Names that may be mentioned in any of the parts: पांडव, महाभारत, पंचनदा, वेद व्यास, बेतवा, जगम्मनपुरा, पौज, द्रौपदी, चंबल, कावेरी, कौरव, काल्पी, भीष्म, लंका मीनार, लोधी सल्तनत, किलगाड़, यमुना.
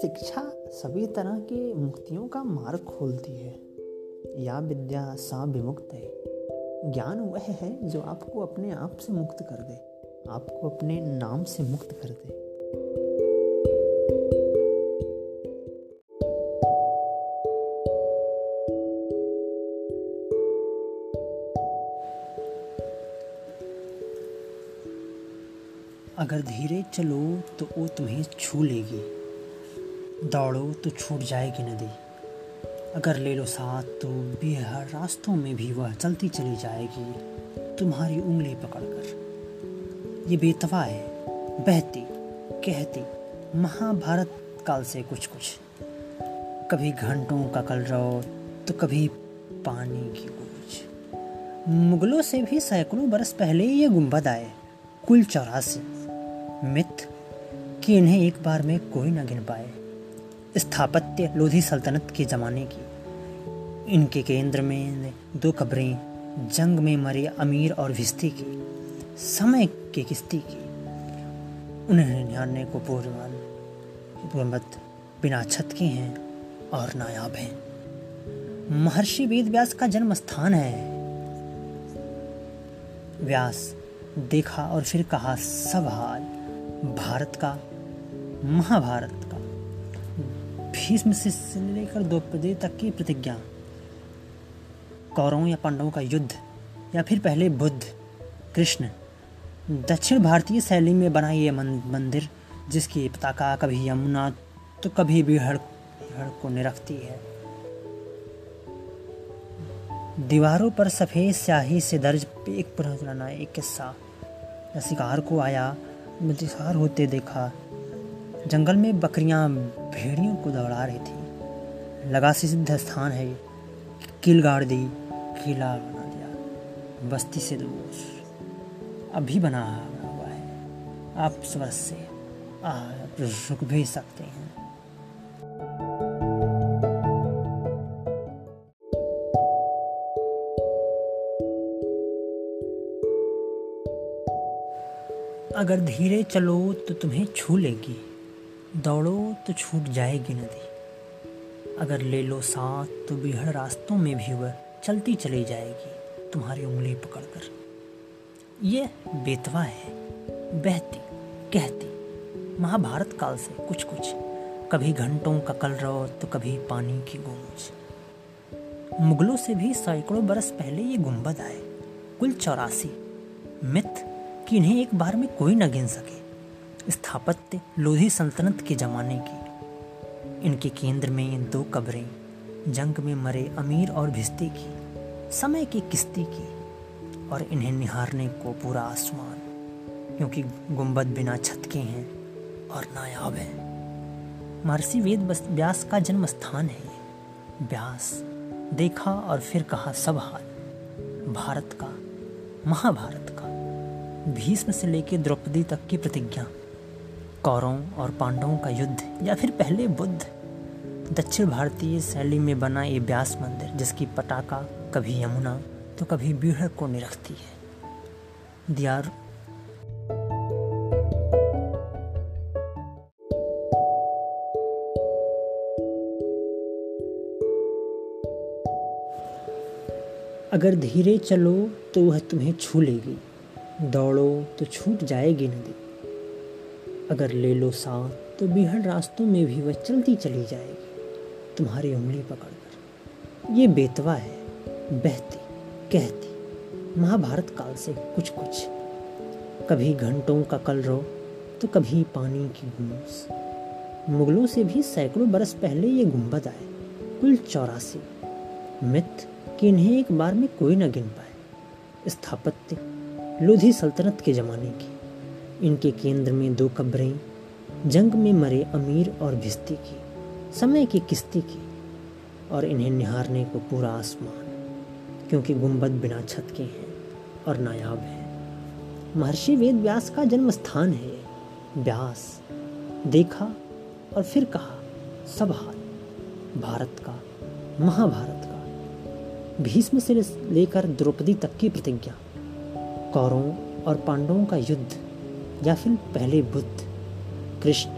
शिक्षा सभी तरह की मुक्तियों का मार्ग खोलती है। या विद्या सा विमुक्त है, ज्ञान वह है जो आपको अपने आप से मुक्त कर दे, आपको अपने नाम से मुक्त कर दे। अगर धीरे चलो तो वो तुम्हें छू लेगी, दौड़ो तो छूट जाएगी नदी। अगर ले लो साथ तो बेहर रास्तों में भी वह चलती चली जाएगी तुम्हारी उंगली पकड़कर। ये बेतवा है, बहती कहती, महाभारत काल से कुछ कुछ, कभी घंटों का कलरव तो कभी पानी की गूंज। मुगलों से भी सैकड़ों बरस पहले ये गुंबद आए, कुल 84 मिथ कि इन्हें एक बार में कोई न गिन पाए। स्थापत्य लोधी सल्तनत के ज़माने की, इनके केंद्र में दो कब्रें, जंग में मरे अमीर और भिस्ती की, समय की किस्ती की, उन्हें निहारने को पूर्वत बिना छत के हैं और नायाब हैं। महर्षि वेद व्यास का जन्म स्थान है। व्यास देखा और फिर कहा सब हाल भारत का, महाभारत का, भीष्म से लेकर द्रौपदी तक की प्रतिज्ञा, कौरवों या पांडवों का युद्ध, या फिर पहले बुद्ध कृष्ण। दक्षिण भारतीय शैली में बना ये मंदिर जिसकी पताका कभी यमुना तो कभी बिहड़ को निरखती है। दीवारों पर सफ़ेद स्याही से दर्ज एक पुराना एक किस्सा, या शिकार को आया शिकार होते देखा, जंगल में बकरियां भेड़ियों को दौड़ा रही थी। लगा सिद्ध स्थान है, किलगाड़ दी किला बना दिया, बस्ती से दूर अभी बना हुआ है, आप स्वरस से रुक भी सकते हैं। अगर धीरे चलो तो तुम्हें छू लेगी, दौड़ो तो छूट जाएगी नदी। अगर ले लो साथ तो बिहड़ रास्तों में भी वह चलती चली जाएगी तुम्हारी उंगली पकड़कर। ये बेतवा है, बहती कहती, महाभारत काल से कुछ कुछ, कभी घंटों का कलरव तो कभी पानी की गूंज। मुगलों से भी सैकड़ों बरस पहले ये गुंबद आए, कुल 84 मिथ कि इन्हें एक बार में कोई न गिन सके। स्थापत्य लोधी सल्तनत के ज़माने की, इनके केंद्र में दो कब्रें, जंग में मरे अमीर और भिस्ती की, समय की किस्ती की, और इन्हें निहारने को पूरा आसमान, क्योंकि गुंबद बिना छत के हैं और नायाब हैं। महर्षि वेद व्यास का जन्म स्थान है। व्यास देखा और फिर कहा सब हाल भारत का, महाभारत का, भीष्म से लेकर द्रौपदी तक की प्रतिज्ञा, कौरवों और पांडवों का युद्ध, या फिर पहले बुद्ध। दक्षिण भारतीय शैली में बना ये व्यास मंदिर जिसकी पताका कभी यमुना तो कभी बीहड़ को निरखती है। अगर धीरे चलो तो वह तुम्हें छू लेगी, दौड़ो तो छूट जाएगी नदी। अगर ले लो साथ तो बिहड़ रास्तों में भी वह चलती चली जाएगी तुम्हारी उंगली पकड़कर। ये बेतवा है, बहती कहती, महाभारत काल से कुछ कुछ, कभी घंटों का कलरव तो कभी पानी की गूंज। मुगलों से भी सैकड़ों बरस पहले ये गुंबद आए, कुल 84 मिथ कि इन्हें एक बार में कोई न गिन पाए। स्थापत्य लोधी सल्तनत के ज़माने की, इनके केंद्र में दो कब्रें, जंग में मरे अमीर और भिस्ती की, समय की किस्ती की, और इन्हें निहारने को पूरा आसमान, क्योंकि गुंबद बिना छत के हैं और नायाब हैं। महर्षि वेद व्यास का जन्म स्थान है। व्यास देखा और फिर कहा सब हाल भारत का, महाभारत का, भीष्म से लेकर द्रौपदी तक की प्रतिज्ञा, कौरवों और पांडवों का युद्ध, या फिर पहले बुद्ध कृष्ण।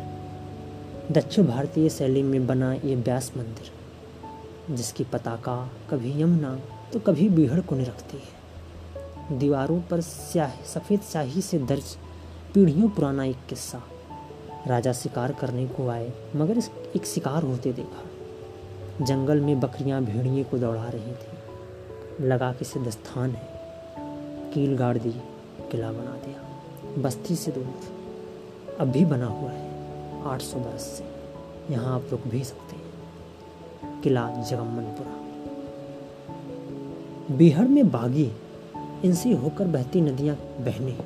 दक्षिण भारतीय शैली में बना ये व्यास मंदिर जिसकी पताका कभी यमुना तो कभी बीहड़ को निरखती है। दीवारों पर सफ़ेद स्याही से दर्ज पीढ़ियों पुराना एक किस्सा। राजा शिकार करने को आए मगर एक शिकार होते देखा। जंगल में बकरियां भेड़िए को दौड़ा रही थी। लगा किसे दस्तान है, किलगाड़ दी किला बना दिया। बस्ती से दूर अब भी बना हुआ है, 800 बरस से। यहाँ आप रुक भी सकते हैं। किला जगम्मनपुरा। बिहार में बागी इनसे होकर बहती नदियाँ बहने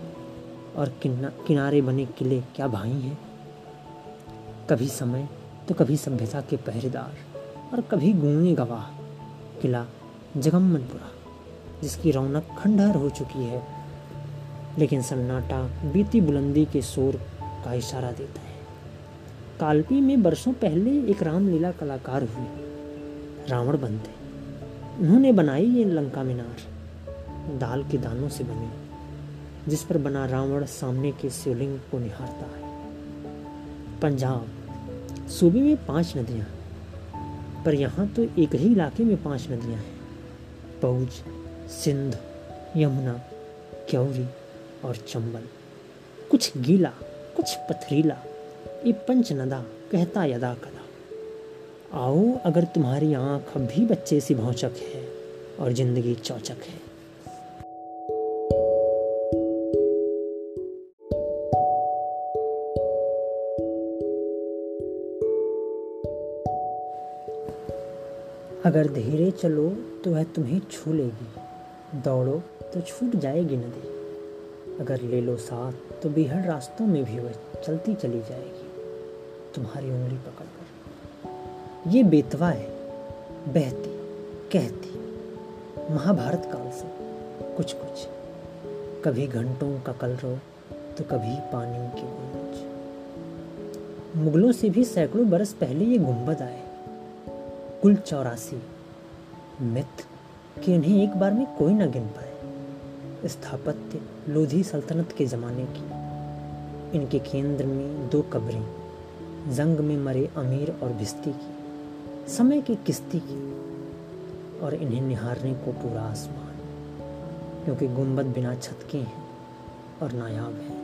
और किनारे बने किले क्या भाई हैं। कभी समय तो कभी सभ्यता के पहरेदार और कभी गूंगे गवाह। किला जगम्मनपुरा जिसकी रौनक खंडहर हो चुकी है, लेकिन सन्नाटा बीती बुलंदी के शोर का इशारा देता है। काल्पी में बरसों पहले एक रामलीला कलाकार हुए, रावण बनते। उन्होंने बनाई ये लंका मीनार दाल के दानों से बनी, जिस पर बना रावण सामने के शिवलिंग को निहारता है। पंजाब सूबे में 5 नदियाँ, पर यहाँ तो एक ही इलाके में 5 नदियाँ हैं। पौज, सिंध, यमुना, कावेरी और चंबल। कुछ गीला कुछ पथरीला, ये पंचनदा कहता यदा कदा। आओ अगर तुम्हारी आँख भी बच्चे सी भौचक है और जिंदगी चौचक है। अगर धीरे चलो तो वह तुम्हें छू लेगी, दौड़ो तो छूट जाएगी नदी। अगर ले लो साथ तो बेहद रास्तों में भी वह चलती चली जाएगी, तुम्हारी उंगली पकड़कर। ये बेतवा है, बहती कहती, महाभारत काल से कुछ कुछ। कभी घंटों का कलरव तो कभी पानी की गूंज। मुगलों से भी सैकड़ों बरस पहले ये गुंबद आए, कुल 84। मिथ कि इन्हें एक बार में कोई न गिन पाए। स्थापत्य लोधी सल्तनत के ज़माने की। इनके केंद्र में 2 कब्रें, जंग में मरे अमीर और भिस्ती की, समय की किस्ती की, और इन्हें निहारने को पूरा आसमान, क्योंकि गुंबद बिना छत के हैं और नायाब हैं।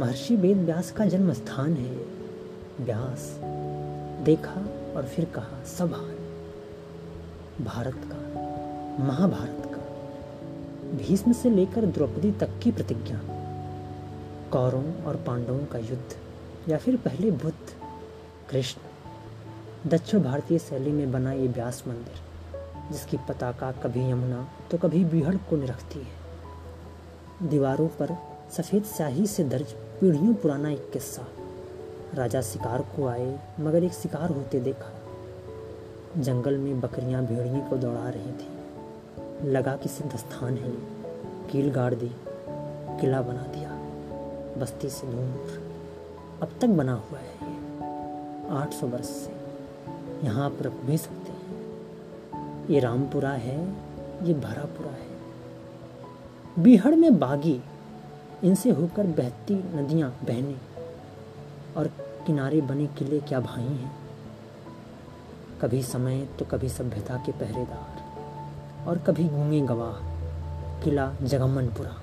महर्षि वेद व्यास का जन्म स्थान है। व्यास देखा और फिर कहा सभान। भारत का, महाभारत का, भीष्म से लेकर द्रौपदी तक की प्रतिज्ञा, कौरवों और पांडवों का युद्ध, या फिर पहले बुद्ध कृष्ण। दक्षिण भारतीय शैली में बना ये व्यास मंदिर जिसकी पताका कभी यमुना तो कभी बीहड़ को निरखती है। दीवारों पर सफ़ेद स्याही से दर्ज पीढ़ियों पुराना एक किस्सा। राजा शिकार को आए मगर एक शिकार होते देखा। जंगल में बकरियां भेड़िए को दौड़ा रही थी। लगा किसे दस्तान है, कील गाड़ दी किला बना दिया। बस्ती से दूर अब तक बना हुआ है, 800 बरस से। यहाँ आप रुक भी सकते हैं। ये रामपुरा है, ये भरापुरा है। बीहड़ में बागी इनसे होकर बहती नदियाँ बहने और किनारे बने किले क्या भाई हैं। कभी समय तो कभी सभ्यता के पहरेदार और कभी गूंगे गवाह। किला जगम्मनपुरा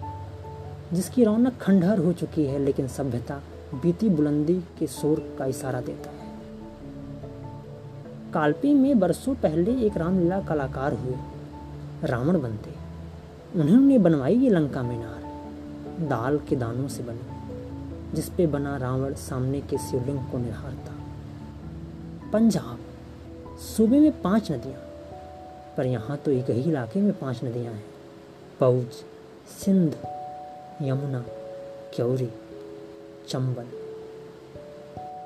जिसकी रौनक खंडहर हो चुकी है, लेकिन सभ्यता बीती बुलंदी के शोर का इशारा देता है। काल्पी में बरसों पहले एक रामलीला कलाकार हुए, रावण बनते। उन्होंने बनवाई ये लंका मीनार दाल के दानों से बनी, जिस पे बना रावण सामने के शिवलिंग को निहारता। पंजाब सूबे में 5 नदियाँ, पर यहाँ तो एक ही इलाके में 5 नदियाँ हैं। पौज, सिंध, यमुना, कावेरी, चंबल।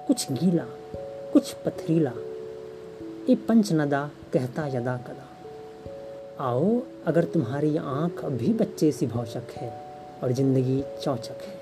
कुछ गीला कुछ पथरीला, ये पंचनदा कहता यदा कदा। आओ अगर तुम्हारी आँख अभी बच्चे सी भौचक है और जिंदगी चौचक है।